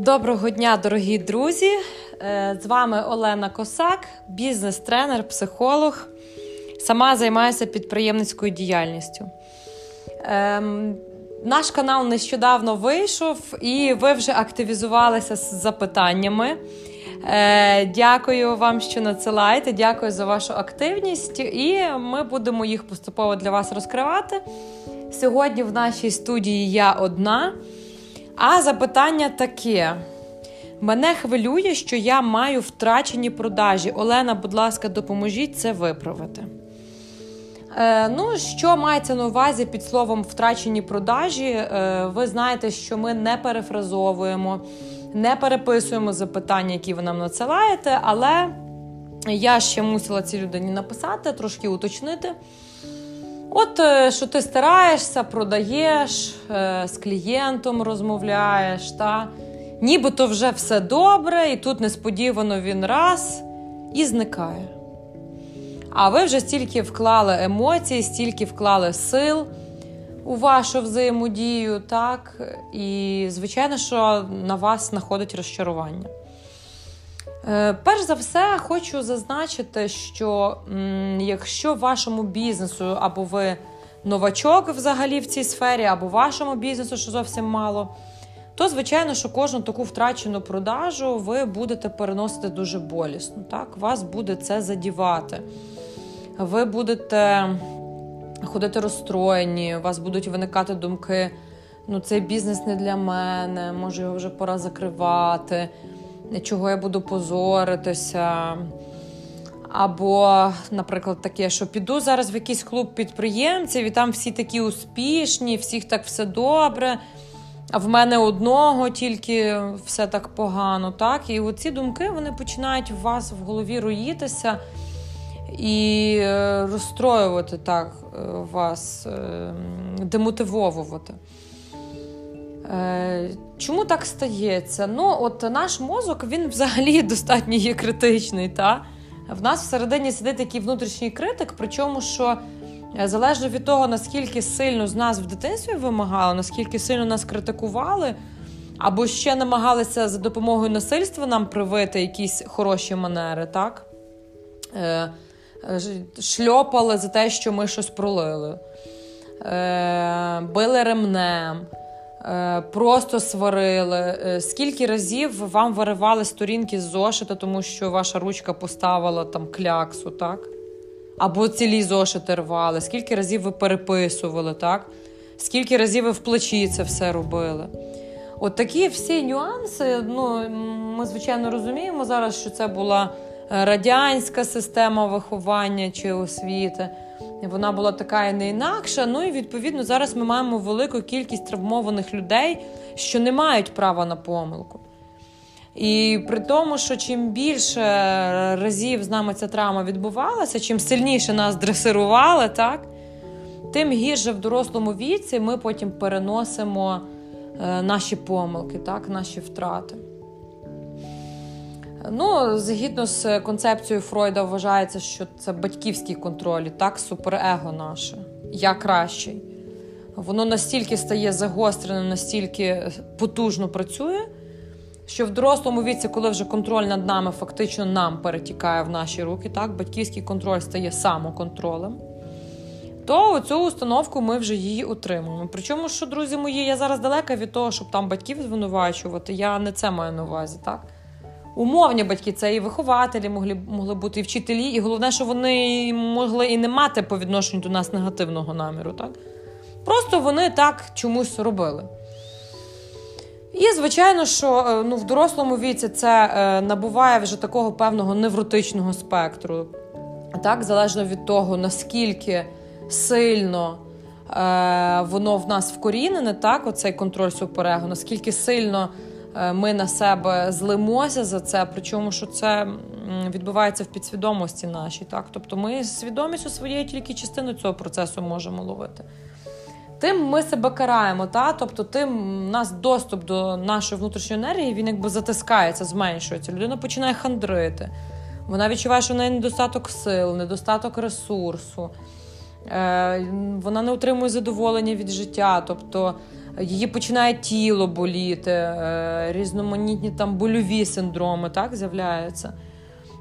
Доброго дня, дорогі друзі! З вами Олена Косак, бізнес-тренер, психолог. Сама займаюся підприємницькою діяльністю. Наш канал нещодавно вийшов і ви вже активізувалися з запитаннями. Дякую вам, що надсилаєте, дякую за вашу активність і ми будемо їх поступово для вас розкривати. Сьогодні в нашій студії я одна. А запитання таке. Мене хвилює, що я маю втрачені продажі. Олена, будь ласка, допоможіть це виправити. Що мається на увазі під словом «втрачені продажі»? Ви знаєте, що ми не перефразовуємо, не переписуємо запитання, які ви нам надсилаєте, але я ще мусила цій людині написати, трошки уточнити. От, що ти стараєшся, продаєш, з клієнтом розмовляєш, нібито вже все добре, і тут несподівано він раз і зникає. А ви вже стільки вклали емоцій, стільки вклали сил у вашу взаємодію, і, звичайно, що на вас находить розчарування. Перш за все, хочу зазначити, що якщо вашому бізнесу, або ви новачок взагалі в цій сфері, або вашому бізнесу, що зовсім мало, то, звичайно, що кожну таку втрачену продажу ви будете переносити дуже болісно. Вас буде це задівати. Ви будете ходити розстроєні, у вас будуть виникати думки, цей бізнес не для мене, може його вже пора закривати, чого я буду позоритися, або, наприклад, таке, що піду зараз в якийсь клуб підприємців, і там всі такі успішні, всіх так все добре, а в мене одного тільки все так погано, І оці думки, вони починають у вас в голові роїтися і розстроювати вас, демотивовувати. Чому так стається? Наш мозок, він взагалі достатньо є критичний. В нас всередині сидить такий внутрішній критик, причому, що залежно від того, наскільки сильно з нас в дитинстві вимагали, наскільки сильно нас критикували, або ще намагалися за допомогою насильства нам привити якісь хороші манери, шльопали за те, що ми щось пролили, били ремнем, просто сварили. Скільки разів вам виривали сторінки з зошита, тому що ваша ручка поставила там кляксу, Або цілі зошити рвали. Скільки разів ви переписували, Скільки разів ви в плечі це все робили. От такі всі нюанси, ми, звичайно, розуміємо зараз, що це була радянська система виховання чи освіти. Вона була така і не інакша, і, відповідно, зараз ми маємо велику кількість травмованих людей, що не мають права на помилку. І при тому, що чим більше разів з нами ця травма відбувалася, чим сильніше нас дресирували, тим гірше в дорослому віці ми потім переносимо наші помилки, наші втрати. Згідно з концепцією Фройда, вважається, що це батьківський контроль, суперего наше, я кращий. Воно настільки стає загострене, настільки потужно працює, що в дорослому віці, коли вже контроль над нами фактично нам перетікає в наші руки, батьківський контроль стає самоконтролем, то оцю установку ми вже її отримуємо. Причому, що, друзі мої, я зараз далека від того, щоб там батьків звинувачувати, я не це маю на увазі, Умовні батьки, це і вихователі могли бути, і вчителі, і головне, що вони могли і не мати по відношенню до нас негативного наміру, Просто вони так чомусь робили. І, звичайно, що в дорослому віці це набуває вже такого певного невротичного спектру, залежно від того, наскільки сильно воно в нас вкорінене, оцей контроль суперего, наскільки сильно ми на себе злимося за це, причому, що це відбувається в підсвідомості нашій. Тобто ми свідомістю своєю тільки частину цього процесу можемо ловити. Тим ми себе караємо, тобто тим у нас доступ до нашої внутрішньої енергії, він якби затискається, зменшується. Людина починає хандрити, вона відчуває, що в неї недостаток сил, недостаток ресурсу, вона не отримує задоволення від життя, тобто її починає тіло боліти, різноманітні там больові синдроми, так, з'являються.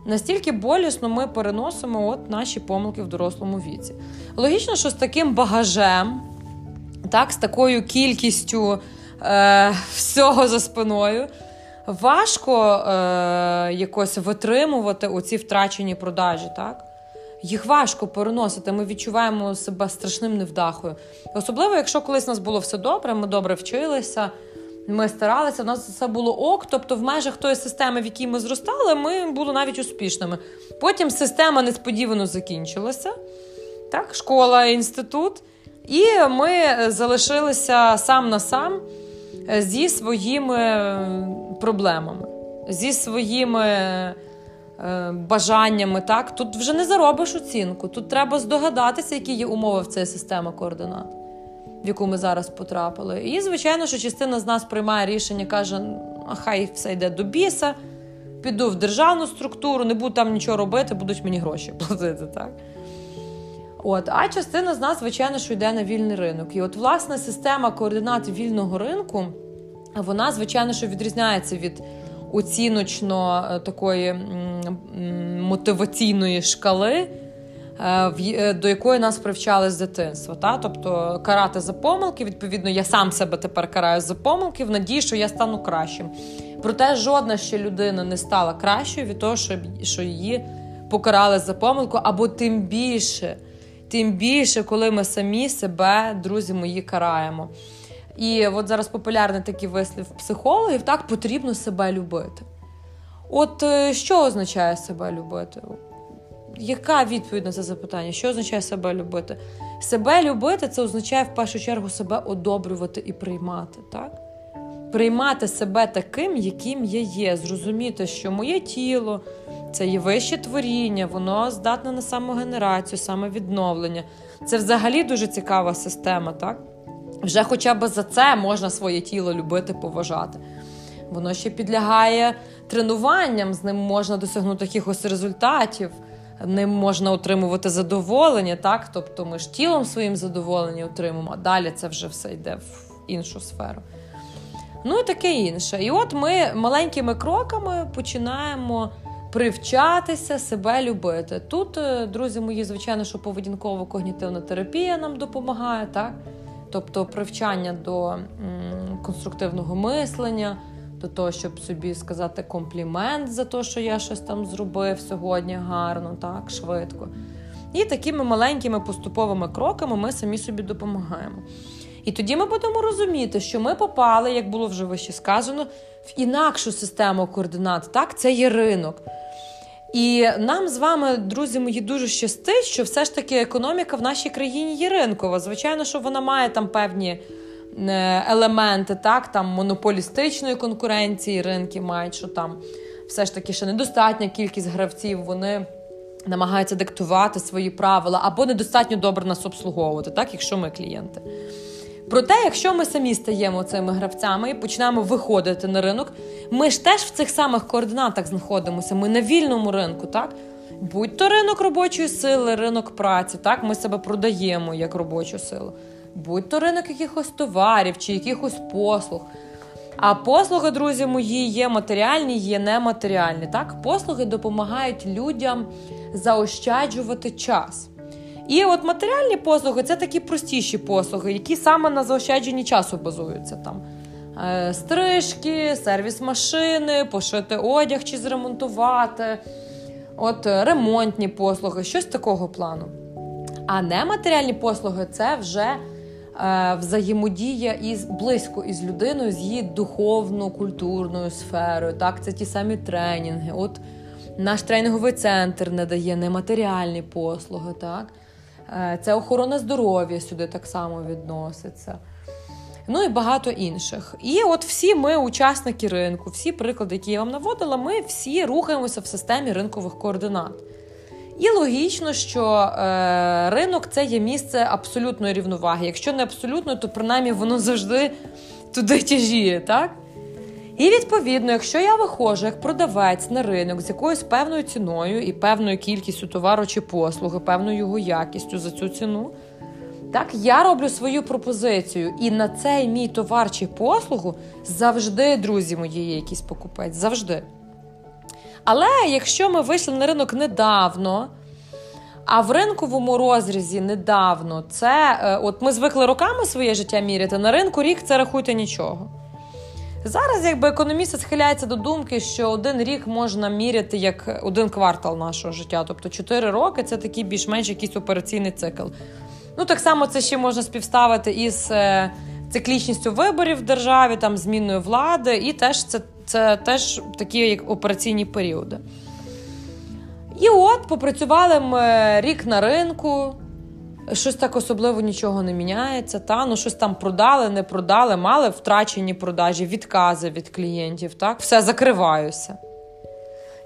Настільки болісно ми переносимо от наші помилки в дорослому віці. Логічно, що з таким багажем, так, з такою кількістю всього за спиною, важко якось витримувати оці втрачені продажі, так? Їх важко переносити, ми відчуваємо себе страшним невдахою. Особливо, якщо колись у нас було все добре, ми добре вчилися, ми старалися, у нас все було ок, тобто в межах тої системи, в якій ми зростали, ми були навіть успішними. Потім система несподівано закінчилася, так, школа, інститут, і ми залишилися сам на сам зі своїми проблемами, зі своїми бажаннями, так? Тут вже не заробиш оцінку, тут треба здогадатися, які є умови в цій системі координат, в яку ми зараз потрапили. І, звичайно, що частина з нас приймає рішення, каже, хай все йде до біса, піду в державну структуру, не буду там нічого робити, будуть мені гроші платити, так? От. А частина з нас, звичайно, що йде на вільний ринок. І от, власне, система координат вільного ринку, вона, звичайно, що відрізняється від оціночно такої мотиваційної шкали, до якої нас привчали з дитинства. Та? Тобто карати за помилки, відповідно, я сам себе тепер караю за помилки, в надії, що я стану кращим. Проте жодна ще людина не стала кращою від того, що її покарали за помилку, або тим більше, коли ми самі себе, друзі мої, караємо. І от зараз популярний такий вислів психологів, так, потрібно себе любити. От що означає себе любити? Яка відповідь на це запитання? Що означає себе любити? Себе любити – це означає, в першу чергу, себе одобрювати і приймати, так? Приймати себе таким, яким я є. Зрозуміти, що моє тіло – це є вище творіння, воно здатне на самогенерацію, самовідновлення. Це взагалі дуже цікава система, так? Вже хоча б за це можна своє тіло любити, поважати. Воно ще підлягає тренуванням, з ним можна досягнути якихось результатів, ним можна отримувати задоволення, так? Тобто ми ж тілом своїм задоволення отримуємо, а далі це вже все йде в іншу сферу. Ну і таке інше. І от ми маленькими кроками починаємо привчатися себе любити. Тут, друзі мої, звичайно, що поведінково-когнітивна терапія нам допомагає, так? Тобто привчання до конструктивного мислення, до того, щоб собі сказати комплімент за те, що я щось там зробив сьогодні гарно, так, швидко. І такими маленькими поступовими кроками ми самі собі допомагаємо. І тоді ми будемо розуміти, що ми попали, як було вже вище сказано, в інакшу систему координат, так, це є ринок. І нам з вами, друзі мої, дуже щастить, що все ж таки економіка в нашій країні є ринкова. Звичайно, що вона має там певні елементи, так, там монополістичної конкуренції ринки мають, що там все ж таки ще недостатня кількість гравців, вони намагаються диктувати свої правила або недостатньо добре нас обслуговувати, так, якщо ми клієнти. Проте, якщо ми самі стаємо цими гравцями і починаємо виходити на ринок, ми ж теж в цих самих координатах знаходимося, ми на вільному ринку, так? Будь-то ринок робочої сили, ринок праці, так? Ми себе продаємо як робочу силу. Будь-то ринок якихось товарів чи якихось послуг. А послуги, друзі мої, є матеріальні, є нематеріальні, так? Послуги допомагають людям заощаджувати час. І от матеріальні послуги – це такі простіші послуги, які саме на заощадженні часу базуються. Там стрижки, сервіс машини, пошити одяг чи зремонтувати, от ремонтні послуги, щось такого плану. А нематеріальні послуги – це вже взаємодія близько із людиною, з її духовно-культурною сферою. Так, це ті самі тренінги. От наш тренінговий центр надає нематеріальні послуги, так? Це охорона здоров'я сюди так само відноситься. Ну і багато інших. І от всі ми учасники ринку, всі приклади, які я вам наводила, ми всі рухаємося в системі ринкових координат. І логічно, що ринок – це є місце абсолютної рівноваги. Якщо не абсолютно, то принаймні воно завжди туди тяжіє, так? І відповідно, якщо я виходжу як продавець на ринок з якоюсь певною ціною і певною кількістю товару чи послуги, певною його якістю за цю ціну, Так, я роблю свою пропозицію, і на цей мій товар чи послугу завжди, друзі мої, є якийсь покупець, завжди. Але якщо ми вийшли на ринок недавно, а в ринковому розрізі недавно, це, от ми звикли роками своє життя міряти, на ринку рік – це рахуйте нічого. Зараз, якби, економісти схиляються до думки, що один рік можна міряти як один квартал нашого життя, тобто 4 роки – це такий більш-менш якийсь операційний цикл. Ну, так само це ще можна співставити із циклічністю виборів в державі, там, зміною влади, і теж це теж такі як операційні періоди. І от попрацювали ми рік на ринку, щось так особливо нічого не міняється, щось там продали, не продали, мали втрачені продажі, відкази від клієнтів, так, все, закриваюся.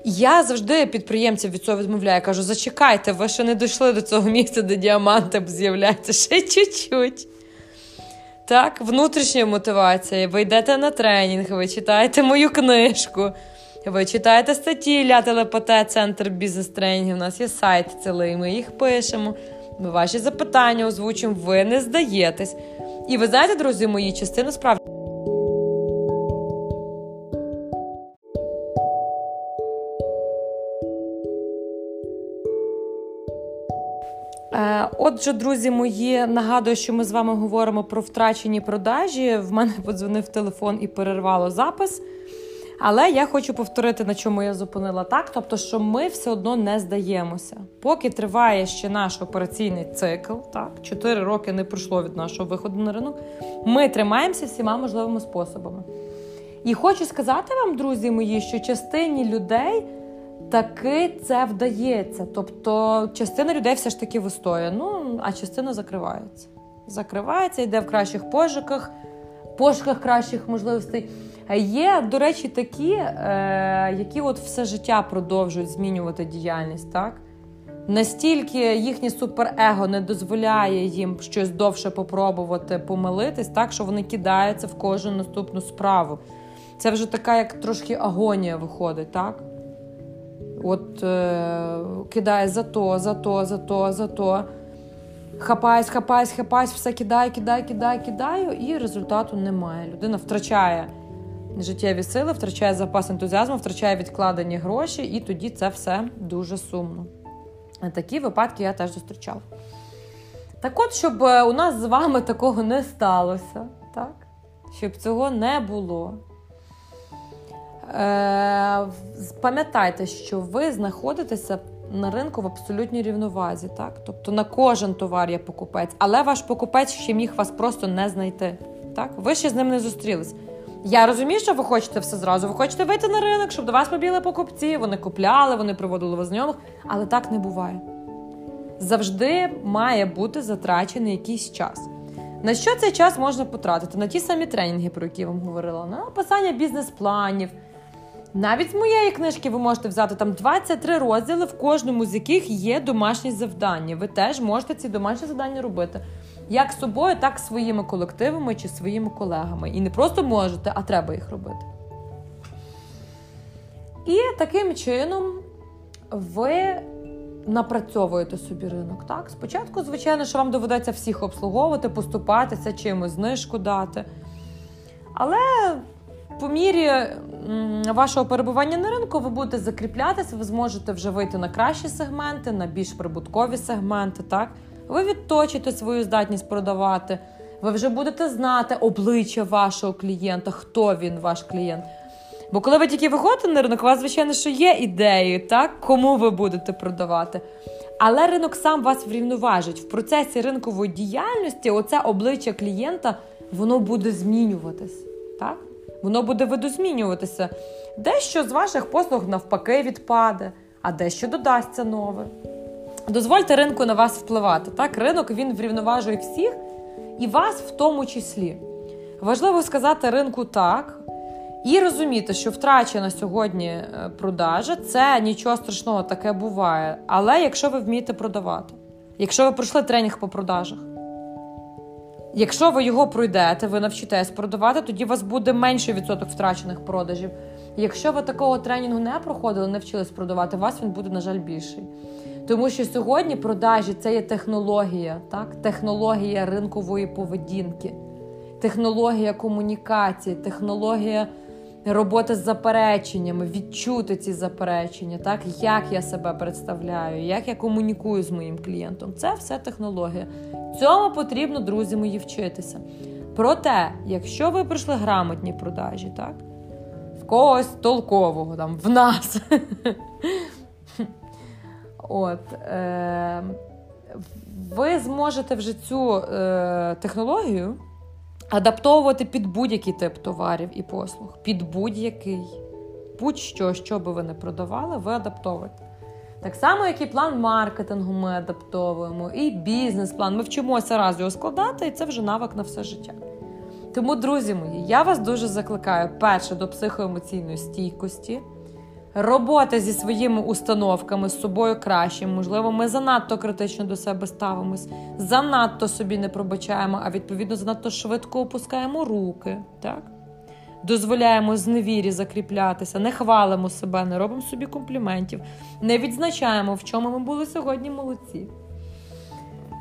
Я завжди підприємців від цього відмовляю, кажу, зачекайте, ви ще не дійшли до цього місця, де діаманти з'являються, ще чуть-чуть. Так, внутрішня мотивація, ви йдете на тренінг, ви читаєте мою книжку, ви читаєте статті «Ля Телепате», центр бізнес-тренінгів, у нас є сайт цілий, ми їх пишемо, ми ваші запитання озвучимо, ви не здаєтесь. І ви знаєте, друзі мої, частину справді. Отже, друзі мої, нагадую, що ми з вами говоримо про втрачені продажі. В мене подзвонив телефон і перервало запис. Але я хочу повторити, на чому я зупинила так. Тобто, що ми все одно не здаємося. Поки триває ще наш операційний цикл, так, 4 роки не пройшло від нашого виходу на ринок, ми тримаємося всіма можливими способами. І хочу сказати вам, друзі мої, що частині людей таки це вдається. Тобто частина людей все ж таки вистоює, а частина закривається. Закривається, йде в кращих пошуках кращих можливостей. Є, до речі, такі, які от все життя продовжують змінювати діяльність, так? Настільки їхнє суперего не дозволяє їм щось довше попробувати, помилитись, так, що вони кидаються в кожну наступну справу. Це вже така, як трошки агонія виходить, так? От кидає за то, хапаюсь, все кидаю, і результату немає. Людина втрачає життєві сили, втрачає запас ентузіазму, втрачає відкладені гроші, і тоді це все дуже сумно. Такі випадки я теж зустрічала. Так от, щоб у нас з вами такого не сталося, так? Щоб цього не було. Пам'ятайте, що ви знаходитеся на ринку в абсолютній рівновазі, так? Тобто на кожен товар є покупець, але ваш покупець ще міг вас просто не знайти, так? Ви ще з ним не зустрілись. Я розумію, що ви хочете все зразу, ви хочете вийти на ринок, щоб до вас побігли покупці, вони купляли, вони приводили вас знайомих, але так не буває. Завжди має бути затрачений якийсь час. На що цей час можна потратити? На ті самі тренінги, про які я вам говорила, на написання бізнес-планів. Навіть з моєї книжки ви можете взяти там 23 розділи, в кожному з яких є домашні завдання. Ви теж можете ці домашні завдання робити. Як з собою, так і своїми колективами чи своїми колегами. І не просто можете, а треба їх робити. І таким чином ви напрацьовуєте собі ринок. Так? Спочатку, звичайно, що вам доведеться всіх обслуговувати, поступатися, чимось знижку дати. Але по мірі вашого перебування на ринку ви будете закріплятися, ви зможете вже вийти на кращі сегменти, на більш прибуткові сегменти, так? Ви відточите свою здатність продавати, ви вже будете знати обличчя вашого клієнта, хто він, ваш клієнт. Бо коли ви тільки виходите на ринок, у вас, звичайно, що є ідеї, так? Кому ви будете продавати. Але ринок сам вас врівноважить. В процесі ринкової діяльності оце обличчя клієнта, воно буде змінюватись, так? Воно буде видозмінюватися. Дещо з ваших послуг навпаки відпаде, а дещо додасться нове. Дозвольте ринку на вас впливати. Так? Ринок, він врівноважує всіх, і вас в тому числі. Важливо сказати ринку так і розуміти, що втрачена сьогодні продажа, це нічого страшного, таке буває. Але якщо ви вмієте продавати, якщо ви пройшли тренінг по продажах, якщо ви його пройдете, ви навчитесь продавати, тоді у вас буде менший відсоток втрачених продажів. Якщо ви такого тренінгу не проходили, не вчились продавати, у вас він буде, на жаль, більший. Тому що сьогодні продажі – це є технологія, так? Технологія ринкової поведінки, технологія комунікації, технологія роботи з запереченнями, відчути ці заперечення, так? Як я себе представляю, як я комунікую з моїм клієнтом. Це все технологія. Цьому потрібно, друзі мої, вчитися. Проте, якщо ви пройшли грамотні продажі, так? В когось толкового, там, в нас, ви зможете вже цю технологію адаптовувати під будь-який тип товарів і послуг. Під будь-який. Будь-що, що би ви не продавали, ви адаптовуєте. Так само, як і план маркетингу ми адаптовуємо, і бізнес-план. Ми вчимося раз його складати, і це вже навик на все життя. Тому, друзі мої, я вас дуже закликаю, перше, до психоемоційної стійкості, роботи зі своїми установками, з собою кращим. Можливо, ми занадто критично до себе ставимось, занадто собі не пробачаємо, а відповідно занадто швидко опускаємо руки, так? Дозволяємо зневірі закріплятися, не хвалимо себе, не робимо собі компліментів, не відзначаємо, в чому ми були сьогодні молодці.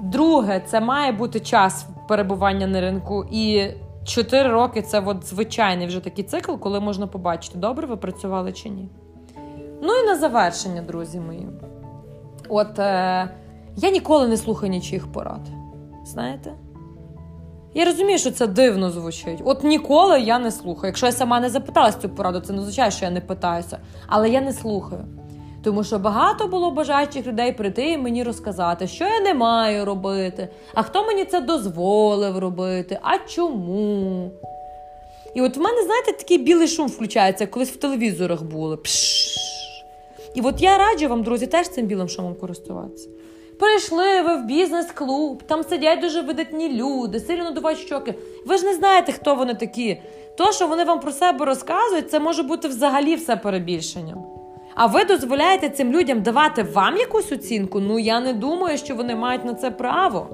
Друге, це має бути час перебування на ринку, і 4 роки – це от звичайний вже такий цикл, коли можна побачити, добре ви працювали чи ні. Ну і на завершення, друзі мої. Я ніколи не слухаю нічиїх порад, знаєте? Я розумію, що це дивно звучить. Ніколи я не слухаю. Якщо я сама не запиталась цю пораду, це не означає, що я не питаюся. Але я не слухаю. Тому що багато було бажаючих людей прийти і мені розказати, що я не маю робити, а хто мені це дозволив робити, а чому. І в мене, знаєте, такий білий шум включається, колись в телевізорах були. І я раджу вам, друзі, теж цим білим шумом користуватися. Прийшли ви в бізнес-клуб, там сидять дуже видатні люди, сильно надувають щоки. Ви ж не знаєте, хто вони такі. То, що вони вам про себе розказують, це може бути взагалі все перебільшенням. А ви дозволяєте цим людям давати вам якусь оцінку? Я не думаю, що вони мають на це право.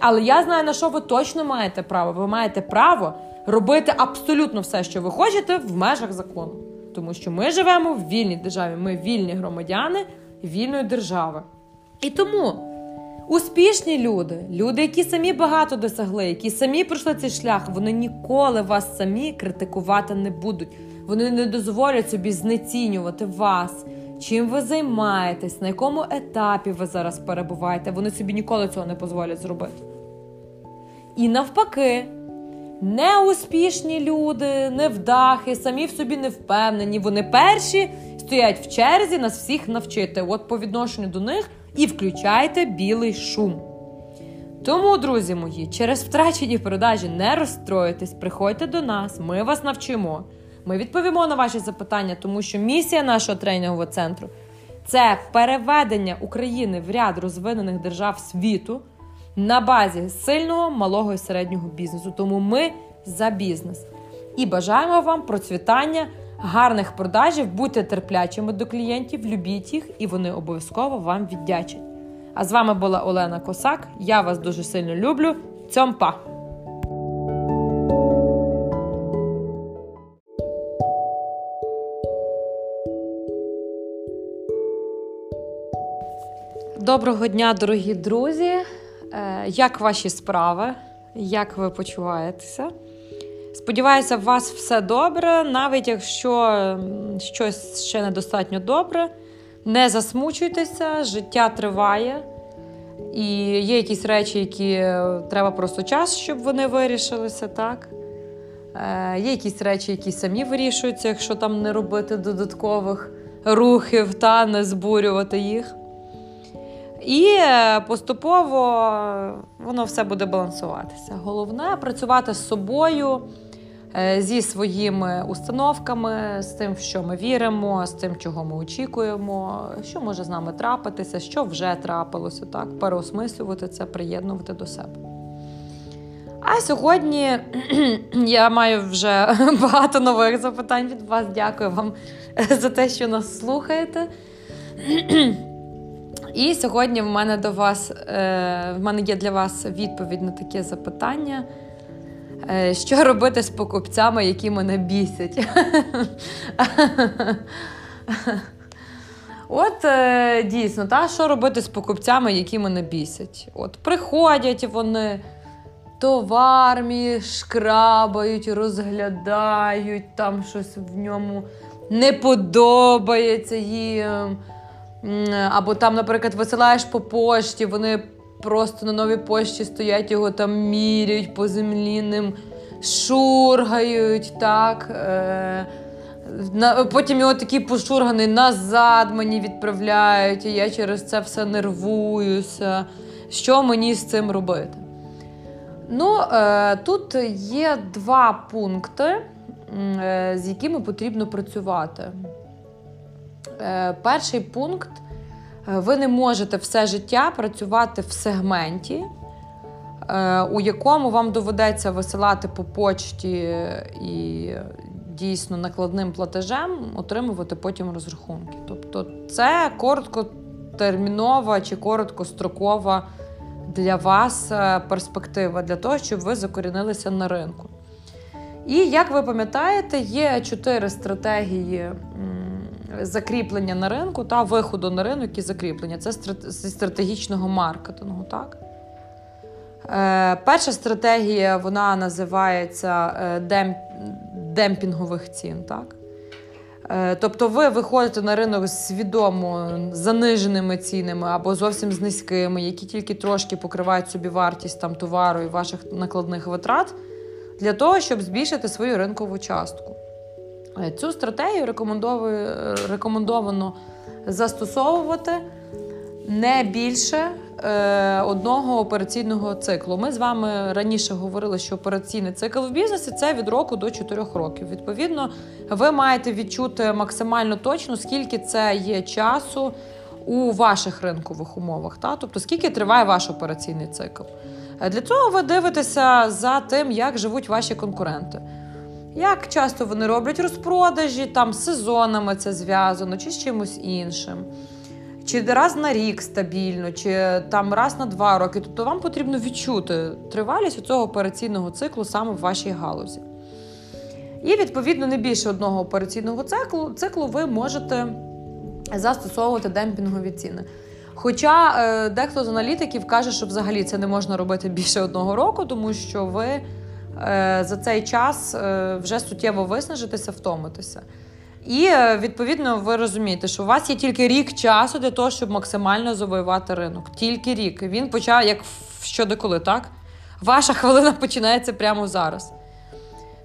Але я знаю, на що ви точно маєте право. Ви маєте право робити абсолютно все, що ви хочете, в межах закону. Тому що ми живемо в вільній державі, ми вільні громадяни вільної держави. І тому успішні люди, люди, які самі багато досягли, які самі пройшли цей шлях, вони ніколи вас самі критикувати не будуть. Вони не дозволять собі знецінювати вас, чим ви займаєтесь, на якому етапі ви зараз перебуваєте. Вони собі ніколи цього не дозволять зробити. І навпаки, неуспішні люди, невдахи, самі в собі не впевнені. Вони перші стоять в черзі нас всіх навчити. По відношенню до них і включайте білий шум. Тому, друзі мої, через втрачені продажі не розстроїтесь, приходьте до нас, ми вас навчимо. Ми відповімо на ваші запитання, тому що місія нашого тренінгового центру – це переведення України в ряд розвинених держав світу на базі сильного, малого і середнього бізнесу. Тому ми за бізнес. І бажаємо вам процвітання, гарних продажів, будьте терплячими до клієнтів, любіть їх, і вони обов'язково вам віддячать. А з вами була Олена Косак. Я вас дуже сильно люблю. Цьомпа! Доброго дня, дорогі друзі! Як ваші справи? Як ви почуваєтеся? Сподіваюся, у вас все добре, навіть якщо щось ще недостатньо добре. Не засмучуйтеся, життя триває. І є якісь речі, які треба просто час, щоб вони вирішилися, так? Є якісь речі, які самі вирішуються, якщо там не робити додаткових рухів та не збурювати їх. І поступово воно все буде балансуватися. Головне – працювати з собою, зі своїми установками, з тим, в що ми віримо, з тим, чого ми очікуємо, що може з нами трапитися, що вже трапилося, так? Переосмислювати це, приєднувати до себе. А сьогодні я маю вже багато нових запитань від вас. Дякую вам за те, що нас слухаєте. І сьогодні в мене є для вас відповідь на таке запитання. Що робити з покупцями, які мене бісять? От дійсно, та що робити з покупцями, які мене бісять? От приходять вони, товар мій шкрабають, розглядають, там щось в ньому не подобається їм. Або там, наприклад, висилаєш по пошті, вони просто на новій пошті стоять, його там міряють по землі, ним шургають, так. Потім його такий пошурганий назад мені відправляють, і я через це все нервуюся. Що мені з цим робити? Ну, тут є два пункти, з якими потрібно працювати. Перший пункт. Ви не можете все життя працювати в сегменті, у якому вам доведеться висилати по почті і дійсно накладним платежем отримувати потім розрахунки. Тобто це короткотермінова чи короткострокова для вас перспектива, для того, щоб ви закорінилися на ринку. І, як ви пам'ятаєте, є 4 стратегії закріплення на ринку та виходу на ринок і закріплення. Це зі стратегічного маркетингу, так? Перша стратегія, вона називається демпінгових цін, так? Тобто ви виходите на ринок свідомо з заниженими цінами або зовсім з низькими, які тільки трошки покривають собі вартість там товару і ваших накладних витрат, для того, щоб збільшити свою ринкову частку. Цю стратегію рекомендовано застосовувати не більше одного операційного циклу. Ми з вами раніше говорили, що операційний цикл в бізнесі – це від року до 4 років. Відповідно, ви маєте відчути максимально точно, скільки це є часу у ваших ринкових умовах, та? Тобто скільки триває ваш операційний цикл. Для цього ви дивитеся за тим, як живуть ваші конкуренти. Як часто вони роблять розпродажі, там з сезонами це зв'язано, чи з чимось іншим, чи раз на рік стабільно, чи там раз на 2 роки. Тобто вам потрібно відчути тривалість цього операційного циклу саме в вашій галузі. І, відповідно, не більше одного операційного циклу ви можете застосовувати демпінгові ціни. Хоча дехто з аналітиків каже, що взагалі це не можна робити більше 1 року, тому що ви за цей час вже суттєво виснажитися, втомитися. І, відповідно, ви розумієте, що у вас є тільки рік часу для того, щоб максимально завоювати ринок. Тільки рік. Він почав, як щодеколи, так? Ваша хвилина починається прямо зараз.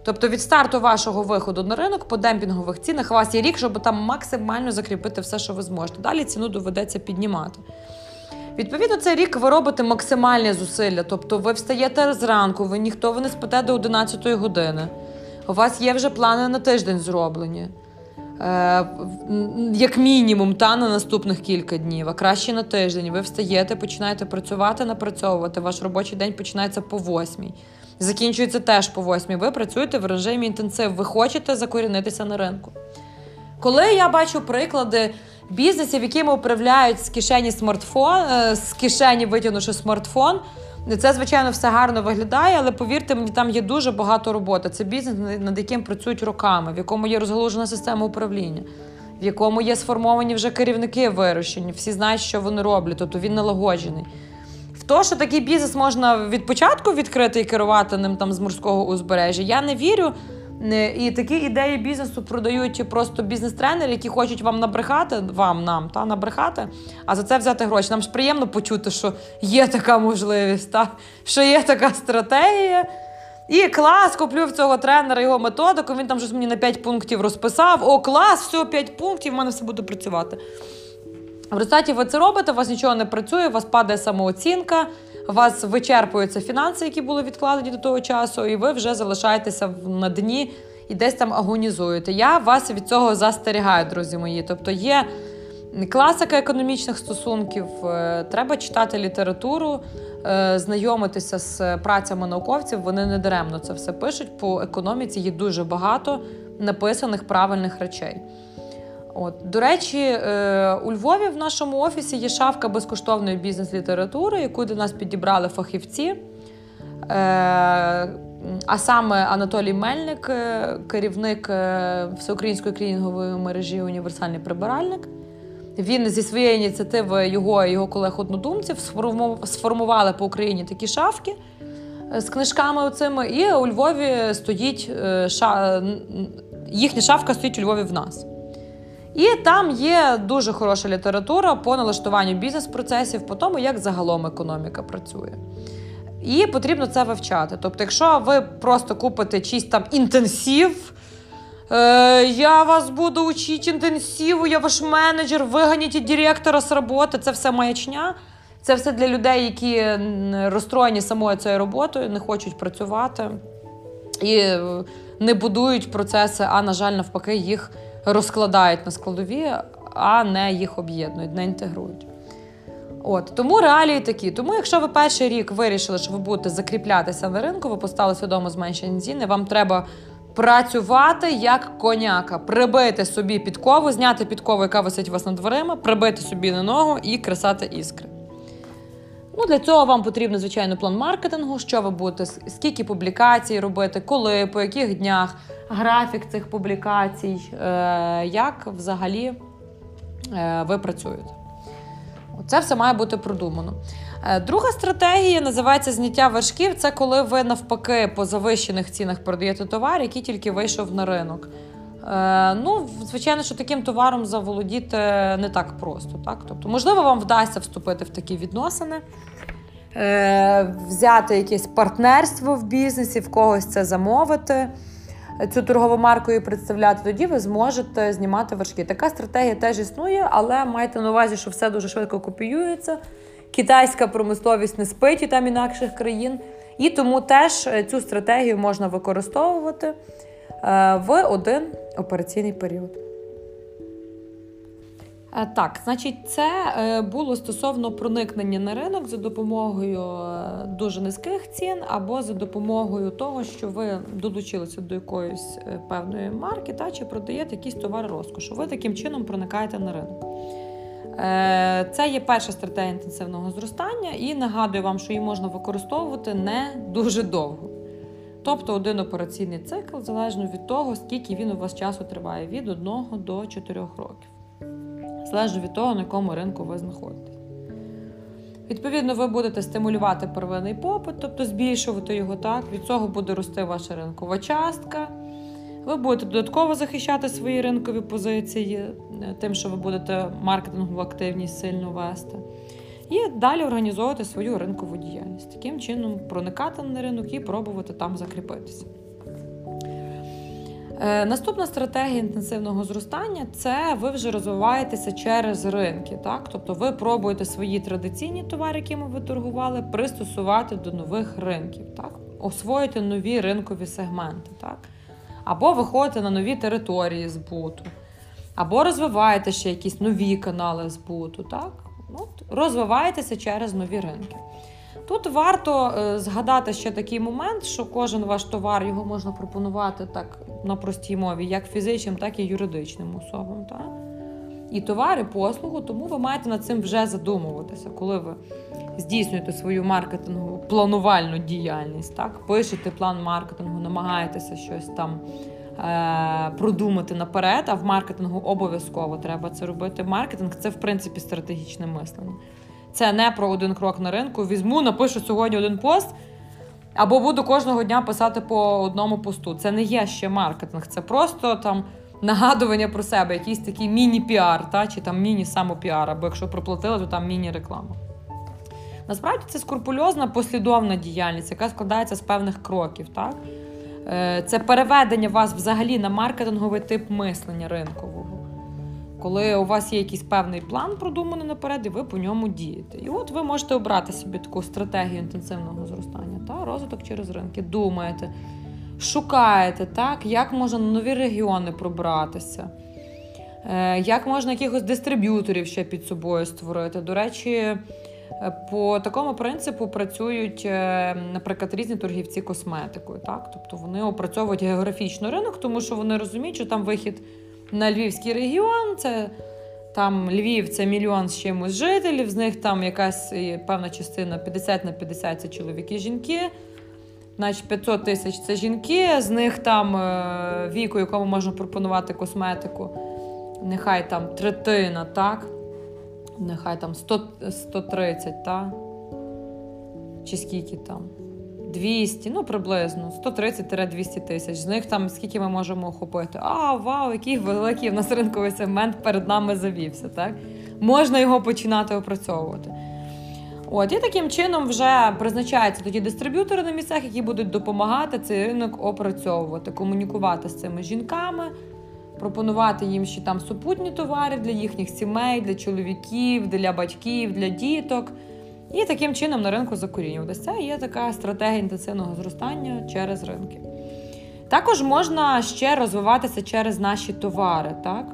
Тобто від старту вашого виходу на ринок по демпінгових цінах у вас є рік, щоб там максимально закріпити все, що ви зможете. Далі ціну доведеться піднімати. Відповідно, цей рік ви робите максимальні зусилля, тобто ви встаєте зранку, ви не спите до 11 години, у вас є вже плани на тиждень зроблені, як мінімум, та на наступних кілька днів, а краще на тиждень. Ви встаєте, починаєте працювати, напрацьовувати, ваш робочий день починається по 8-й, закінчується теж по 8-й, ви працюєте в режимі інтенсив, ви хочете закорінитися на ринку. Коли я бачу приклади бізнесів, якими управляють з кишені витягнувши смартфон, це, звичайно, все гарно виглядає, але, повірте мені, там є дуже багато роботи. Це бізнес, над яким працюють роками, в якому є розгалужена система управління, в якому є сформовані вже керівники вирощені, всі знають, що вони роблять, тобто він налагоджений. В те, що такий бізнес можна від початку відкрити і керувати ним там з морського узбережжя, я не вірю. І такі ідеї бізнесу продають просто бізнес-тренери, які хочуть вам набрехати, набрехати, а за це взяти гроші. Нам ж приємно почути, що є така можливість, та? Що є така стратегія. І клас, куплю в цього тренера його методику, він там щось мені на 5 пунктів розписав. О, клас, все, 5 пунктів, в мене все буде працювати. В результаті ви це робите, у вас нічого не працює, у вас падає самооцінка, у вас вичерпуються фінанси, які були відкладені до того часу, і ви вже залишаєтеся на дні і десь там агонізуєте. Я вас від цього застерігаю, друзі мої. Тобто є класика економічних стосунків, треба читати літературу, знайомитися з працями науковців, вони не даремно це все пишуть. По економіці є дуже багато написаних правильних речей. От. До речі, у Львові в нашому офісі є шафка безкоштовної бізнес-літератури, яку до нас підібрали фахівці. А саме Анатолій Мельник, керівник всеукраїнської клінінгової мережі «Універсальний прибиральник», Він зі своєї ініціативи його і його колег-однодумців сформували по Україні такі шафки з книжками оцими, і у Львові стоїть їхня шафка стоїть у Львові в нас. І там є дуже хороша література по налаштуванню бізнес-процесів, по тому, як загалом економіка працює. І потрібно це вивчати. Тобто, якщо ви просто купите чийсь там інтенсив, я вас буду учити інтенсиву, я ваш менеджер, виганіть директора з роботи, це все маячня. Це все для людей, які розстроєні самою цією роботою, не хочуть працювати і не будують процеси, а, на жаль, навпаки, їх розкладають на складові, а не їх об'єднують, не інтегрують. От, тому реалії такі. Тому якщо ви перший рік вирішили, що ви будете закріплятися на ринку, ви постали свідомо зменшення ціни, вам треба працювати як коняка, прибити собі підкову, зняти підкову, яка висить у вас над дверима, прибити собі на ногу і кресати іскри. Ну, для цього вам потрібен, звичайно, план маркетингу, що ви будете, скільки публікацій робити, коли, по яких днях, графік цих публікацій, як взагалі ви працюєте. Це все має бути продумано. Друга стратегія називається зняття вершків. Це коли ви навпаки по завищених цінах продаєте товар, який тільки вийшов на ринок. Ну, звичайно, що таким товаром заволодіти не так просто. Так? Тобто, можливо, вам вдасться вступити в такі відносини, взяти якесь партнерство в бізнесі, в когось це замовити, цю торгову марку і представляти, тоді ви зможете знімати вершки. Така стратегія теж існує, але майте на увазі, що все дуже швидко копіюється. Китайська промисловість не спить і там інакших країн. І тому теж цю стратегію можна використовувати в один операційний період. Так, значить, це було стосовно проникнення на ринок за допомогою дуже низьких цін або за допомогою того, що ви долучилися до якоїсь певної марки та чи продаєте якісь товари розкошу. Ви таким чином проникаєте на ринок. Це є перша стратегія інтенсивного зростання і нагадую вам, що її можна використовувати не дуже довго. Тобто один операційний цикл, залежно від того, скільки він у вас часу триває, від 1 до 4 років. Залежно від того, на якому ринку ви знаходитесь. Відповідно, ви будете стимулювати первинний попит, тобто збільшувати його, так? Від цього буде рости ваша ринкова частка. Ви будете додатково захищати свої ринкові позиції тим, що ви будете маркетингову активність сильно вести. І далі організовувати свою ринкову діяльність. Таким чином проникати на ринок і пробувати там закріпитися. Наступна стратегія інтенсивного зростання – це ви вже розвиваєтеся через ринки. Так? Тобто ви пробуєте свої традиційні товари, якими ви торгували, пристосувати до нових ринків. Так? Освоїти нові ринкові сегменти. Так? Або виходите на нові території збуту. Або розвиваєте ще якісь нові канали збуту. Так? От, розвиваєтеся через нові ринки. Тут варто згадати ще такий момент, що кожен ваш товар, його можна пропонувати так на простій мові, як фізичним, так і юридичним особам. Так? І товар, і послугу, тому ви маєте над цим вже задумуватися, коли ви здійснюєте свою маркетингову планувальну діяльність, так? Пишете план маркетингу, намагаєтеся щось там продумати наперед, а в маркетингу обов'язково треба це робити. Маркетинг – це, в принципі, стратегічне мислення. Це не про один крок на ринку. Візьму, напишу сьогодні один пост, або буду кожного дня писати по одному посту. Це не є ще маркетинг, це просто там нагадування про себе, якийсь такий міні-піар, та, чи там міні-самопіар, або якщо проплатили, то там міні-реклама. Насправді це скрупульозна послідовна діяльність, яка складається з певних кроків. Так? Це переведення вас взагалі на маркетинговий тип мислення ринкового. Коли у вас є якийсь певний план продуманий наперед, і ви по ньому дієте. І от ви можете обрати собі таку стратегію інтенсивного зростання, та розвиток через ринки. Думаєте, шукаєте, так, як можна на нові регіони пробратися, як можна якихось дистриб'юторів ще під собою створити. До речі, по такому принципу працюють, наприклад, різні торгівці косметикою. Так? Тобто вони опрацьовують географічно ринок, тому що вони розуміють, що там вихід на Львівський регіон, це там Львів, це мільйон з чимось жителів, з них там якась певна частина 50/50 – це чоловіки і жінки, значить 500 000 – це жінки, з них там віку, якому можна пропонувати косметику, нехай там третина, так? нехай там 130, та? Чи скільки там? 200, ну приблизно, 130-200 тисяч. З них там скільки ми можемо охопити? А, вау, який великий в нас ринковий сегмент перед нами завівся, так? Можна його починати опрацьовувати. От, і таким чином вже призначаються тоді дистриб'ютори на місцях, які будуть допомагати цей ринок опрацьовувати, комунікувати з цими жінками, пропонувати їм ще там супутні товари для їхніх сімей, для чоловіків, для батьків, для діток. І таким чином на ринку закорінюватися. Це є така стратегія інтенсивного зростання через ринки. Також можна ще розвиватися через наші товари, так?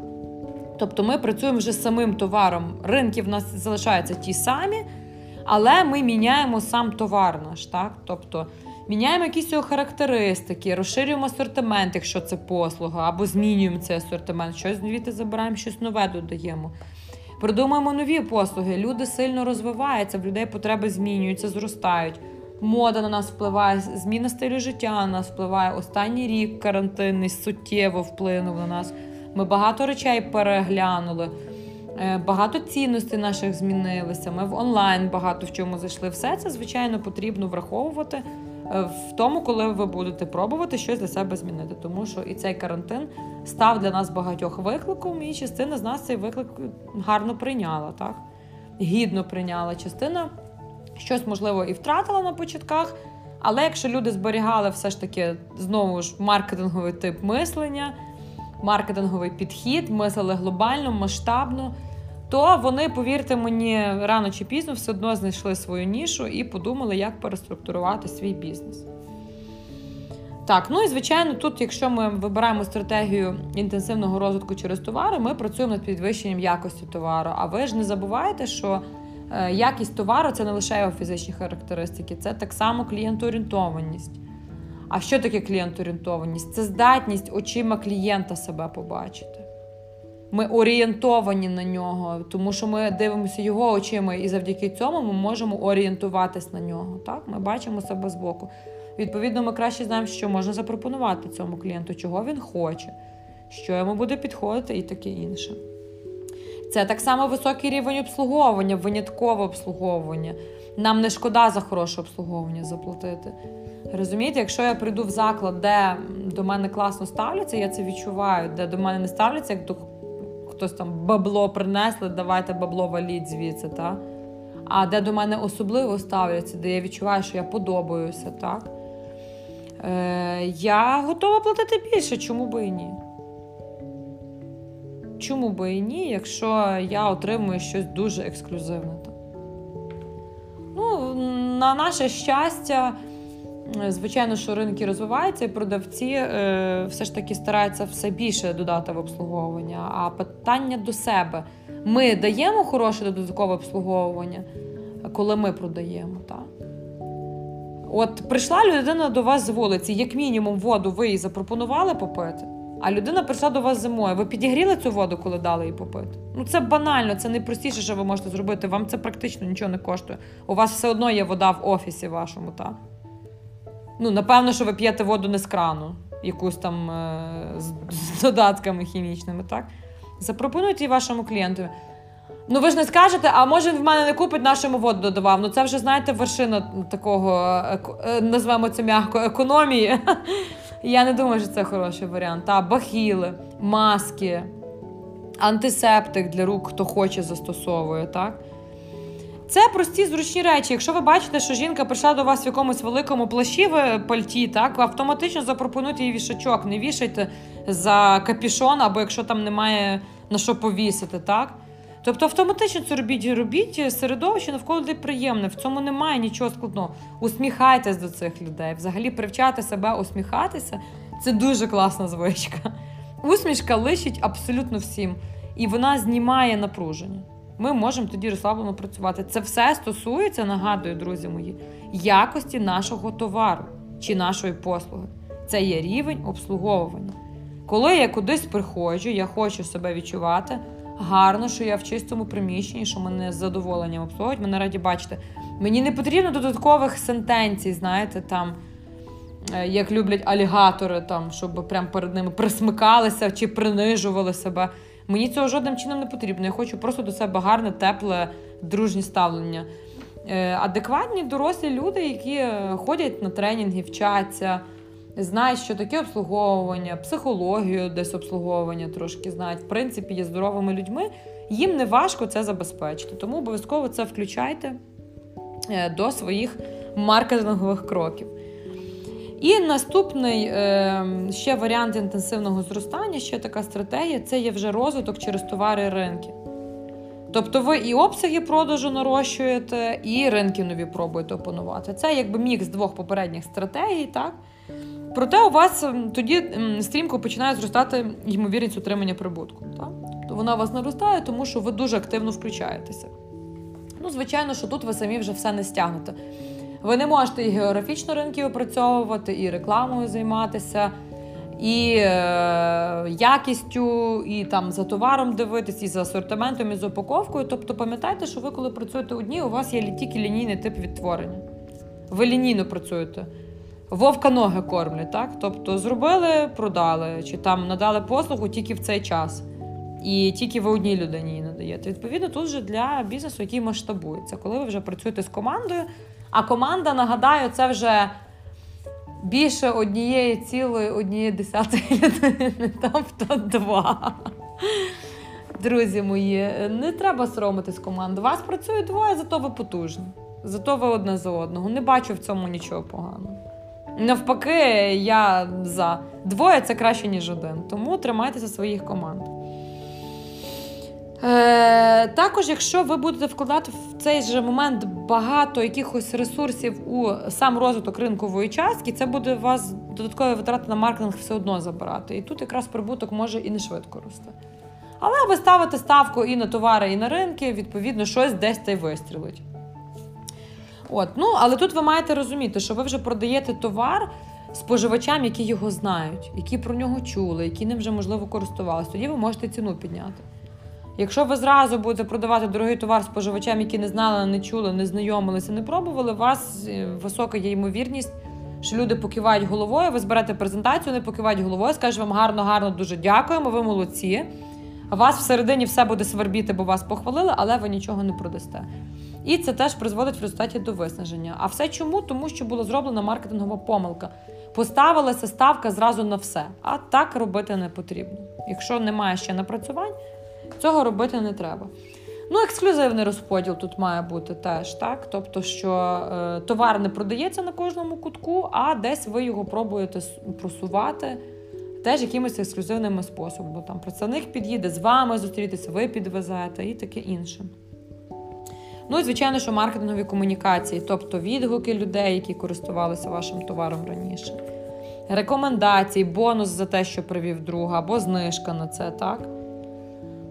Тобто ми працюємо вже з самим товаром. Ринки в нас залишаються ті самі, але ми міняємо сам товар наш, так? Тобто міняємо якісь його характеристики, розширюємо асортимент, якщо це послуга, або змінюємо цей асортимент, щось звідти забираємо, щось нове додаємо. Придумаємо нові послуги, люди сильно розвиваються, в людей потреби змінюються, зростають. Мода на нас впливає, зміна стилю життя на нас впливає. Останній рік карантинний суттєво вплинув на нас. Ми багато речей переглянули, багато цінностей наших змінилися, ми в онлайн багато в чому зайшли. Все це, звичайно, потрібно враховувати в тому, коли ви будете пробувати щось для себе змінити. Тому що і цей карантин став для нас багатьох викликом, і частина з нас цей виклик гарно прийняла, так? Гідно прийняла. Частина щось, можливо, і втратила на початках, але якщо люди зберігали все ж таки, знову ж, маркетинговий тип мислення, маркетинговий підхід, мислили глобально, масштабно, то вони, повірте мені, рано чи пізно все одно знайшли свою нішу і подумали, як переструктурувати свій бізнес. Так, ну і, звичайно, тут, якщо ми вибираємо стратегію інтенсивного розвитку через товари, ми працюємо над підвищенням якості товару. А ви ж не забувайте, що якість товару – це не лише його фізичні характеристики, це так само клієнтоорієнтованість. А що таке клієнтоорієнтованість? Це здатність очима клієнта себе побачити. Ми орієнтовані на нього, тому що ми дивимося його очима, і завдяки цьому ми можемо орієнтуватись на нього. Так? Ми бачимо себе збоку. Відповідно, ми краще знаємо, що можна запропонувати цьому клієнту, чого він хоче, що йому буде підходити і таке інше. Це так само високий рівень обслуговування, виняткове обслуговування. Нам не шкода за хороше обслуговування заплатити. Розумієте, якщо я прийду в заклад, де до мене класно ставляться, я це відчуваю, де до мене не ставляться, як до хтось там бабло принесли, давайте бабло валіть звідси, так? А де до мене особливо ставляться, де я відчуваю, що я подобаюся, так? Я готова платити більше, чому би і ні? Чому би і ні, якщо я отримую щось дуже ексклюзивне, так? Ну, на наше щастя, звичайно, що ринки розвиваються, і продавці все ж таки стараються все більше додати в обслуговування. А питання до себе. Ми даємо хороше додаткове обслуговування, коли ми продаємо, так? От прийшла людина до вас з вулиці, як мінімум воду ви їй запропонували попити, а людина прийшла до вас зимою. Ви підігріли цю воду, коли дали їй попити? Ну це банально, це найпростіше, що ви можете зробити. Вам це практично нічого не коштує. У вас все одно є вода в офісі вашому, так? Ну, напевно, що ви п'єте воду не з крану, якусь там з додатками хімічними, так? Запропонуйте вашому клієнту. Ну, ви ж не скажете, а може він в мене не купить, нашому воду додавав. Ну, це вже, знаєте, вершина такого, назвемо це м'яко, економії. Я не думаю, що це хороший варіант. Та, бахіли, маски, антисептик для рук, хто хоче, застосовує, так? Це прості, зручні речі. Якщо ви бачите, що жінка прийшла до вас в якомусь великому плащі, в пальті, так, автоматично запропонуйте їй вішачок. Не вішайте за капішон, або якщо там немає на що повісити, так? Тобто автоматично це робіть середовище навколо людей приємне. В цьому немає нічого складного. Усміхайтесь до цих людей. Взагалі привчати себе усміхатися – це дуже класна звичка. Усмішка личить абсолютно всім. І вона знімає напруження. Ми можемо тоді розслаблено працювати. Це все стосується, нагадую, друзі мої, якості нашого товару чи нашої послуги. Це є рівень обслуговування. Коли я кудись приходжу, я хочу себе відчувати гарно, що я в чистому приміщенні, що мене з задоволенням обслуговують, мене раді бачити. Мені не потрібно додаткових сентенцій, знаєте, там, як люблять алігатори, там, щоб прямо перед ними присмикалися чи принижували себе. Мені цього жодним чином не потрібно. Я хочу просто до себе гарне, тепле, дружнє ставлення. Адекватні, дорослі люди, які ходять на тренінги, вчаться, знають, що таке обслуговування, психологію десь обслуговування трошки знають, в принципі, є здоровими людьми, їм не важко це забезпечити. Тому обов'язково це включайте до своїх маркетингових кроків. І наступний ще варіант інтенсивного зростання, ще така стратегія, це є вже розвиток через товари і ринки. Тобто ви і обсяги продажу нарощуєте, і ринки нові пробуєте опанувати. Це якби мікс двох попередніх стратегій, так? Проте у вас тоді стрімко починає зростати ймовірність отримання прибутку. Так? Тобто вона у вас наростає, тому що ви дуже активно включаєтеся. Ну, звичайно, що тут ви самі вже все не стягнете. Ви не можете і географічно ринки опрацьовувати, і рекламою займатися, і якістю, і там за товаром дивитись, і за асортиментом, і за упаковкою. Тобто пам'ятайте, що ви коли працюєте одні, у вас є тільки лінійний тип відтворення. Ви лінійно працюєте. Вовка ноги кормлять, так? Тобто зробили, продали, чи там надали послугу тільки в цей час. І тільки ви одній людині її надаєте. Відповідно, тут же для бізнесу, який масштабується. Коли ви вже працюєте з командою, а команда, нагадаю, це вже більше 1,1 людини, тобто 2. Друзі мої, не треба соромитись команди. Вас працює 2, зато ви потужні. Зато ви одне за одного. Не бачу в цьому нічого поганого. Навпаки, я за. 2 – це краще, ніж 1. Тому тримайтеся своїх команд. Також, якщо ви будете вкладати в цей же момент багато якихось ресурсів у сам розвиток ринкової частки, це буде у вас додаткові витрати на маркетинг все одно забирати. І тут якраз прибуток може і не швидко рости. Але ви ставите ставку і на товари, і на ринки, відповідно, щось десь та й вистрілить. От, ну, але тут ви маєте розуміти, що ви вже продаєте товар споживачам, які його знають, які про нього чули, які ним вже, можливо, користувалися. Тоді ви можете ціну підняти. Якщо ви зразу будете продавати дорогий товар споживачам, які не знали, не чули, не знайомилися, не пробували, у вас висока є ймовірність, що люди покивають головою, ви зберете презентацію, вони покивають головою, скажуть вам гарно-гарно, дуже дякуємо, ви молодці. Вас всередині все буде свербіти, бо вас похвалили, але ви нічого не продасте. І це теж призводить в результаті до виснаження. А все чому? Тому що була зроблена маркетингова помилка. Поставилася ставка зразу на все. А так робити не потрібно. Якщо немає ще напрацювань, цього робити не треба. Ну, ексклюзивний розподіл тут має бути теж, так? Тобто, що товар не продається на кожному кутку, а десь ви його пробуєте просувати теж якимись ексклюзивними способами. Там представник під'їде, з вами зустрітися, ви підвезете і таке інше. Ну і, звичайно, що маркетингові комунікації, тобто відгуки людей, які користувалися вашим товаром раніше. Рекомендації, бонус за те, що привів друга, або знижка на це, так?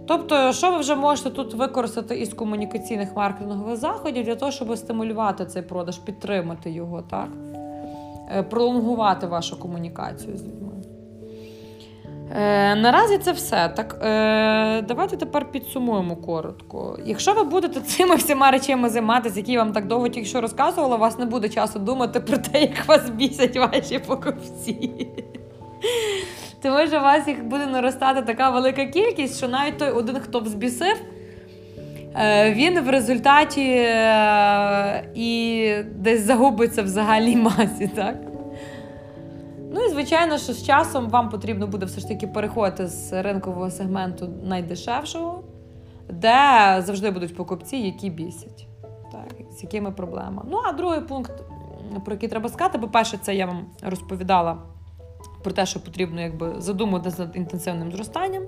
Тобто, що ви вже можете тут використати із комунікаційних маркетингових заходів для того, щоб стимулювати цей продаж, підтримати його, так? Пролонгувати вашу комунікацію з людьми. Наразі це все. Так, давайте тепер підсумуємо коротко. Якщо ви будете цими всіма речами займатися, які я вам так довго тільки що розказувала, у вас не буде часу думати про те, як вас бісять ваші покупці. Тому що у вас їх буде наростати така велика кількість, що навіть той один, хто взбісив, він в результаті і десь загубиться в загальній масі, так? Ну і, звичайно, що з часом вам потрібно буде все ж таки переходити з ринкового сегменту найдешевшого, де завжди будуть покупці, які бісять, так, з якими проблемами. Ну, а другий пункт, про який треба сказати, бо перше, це я вам розповідала про те, що потрібно якби задумуватися над інтенсивним зростанням,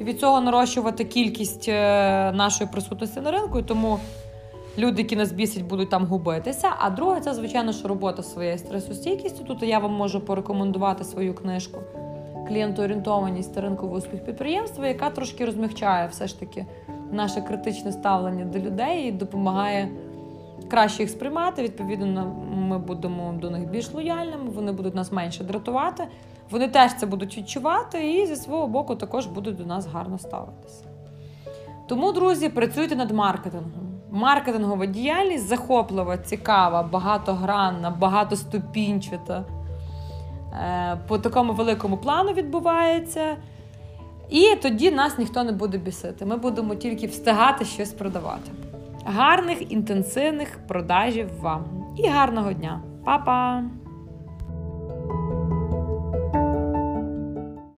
і від цього нарощувати кількість нашої присутності на ринку, і тому люди, які нас бісять, будуть там губитися. А друге, це, звичайно, що робота своєю стресостійкістю. Тут я вам можу порекомендувати свою книжку «Клієнтоорієнтованість та ринковий успіх підприємства», яка трошки розмягчає все ж таки наше критичне ставлення до людей і допомагає краще їх сприймати. Відповідно, ми будемо до них більш лояльними, вони будуть нас менше дратувати, вони теж це будуть відчувати і зі свого боку також будуть до нас гарно ставитися. Тому, друзі, працюйте над маркетингом. Маркетингова діяльність захоплива, цікава, багатогранна, багатоступінчата. По такому великому плану відбувається. І тоді нас ніхто не буде бісити. Ми будемо тільки встигати щось продавати. Гарних інтенсивних продажів вам. І гарного дня. Па-па!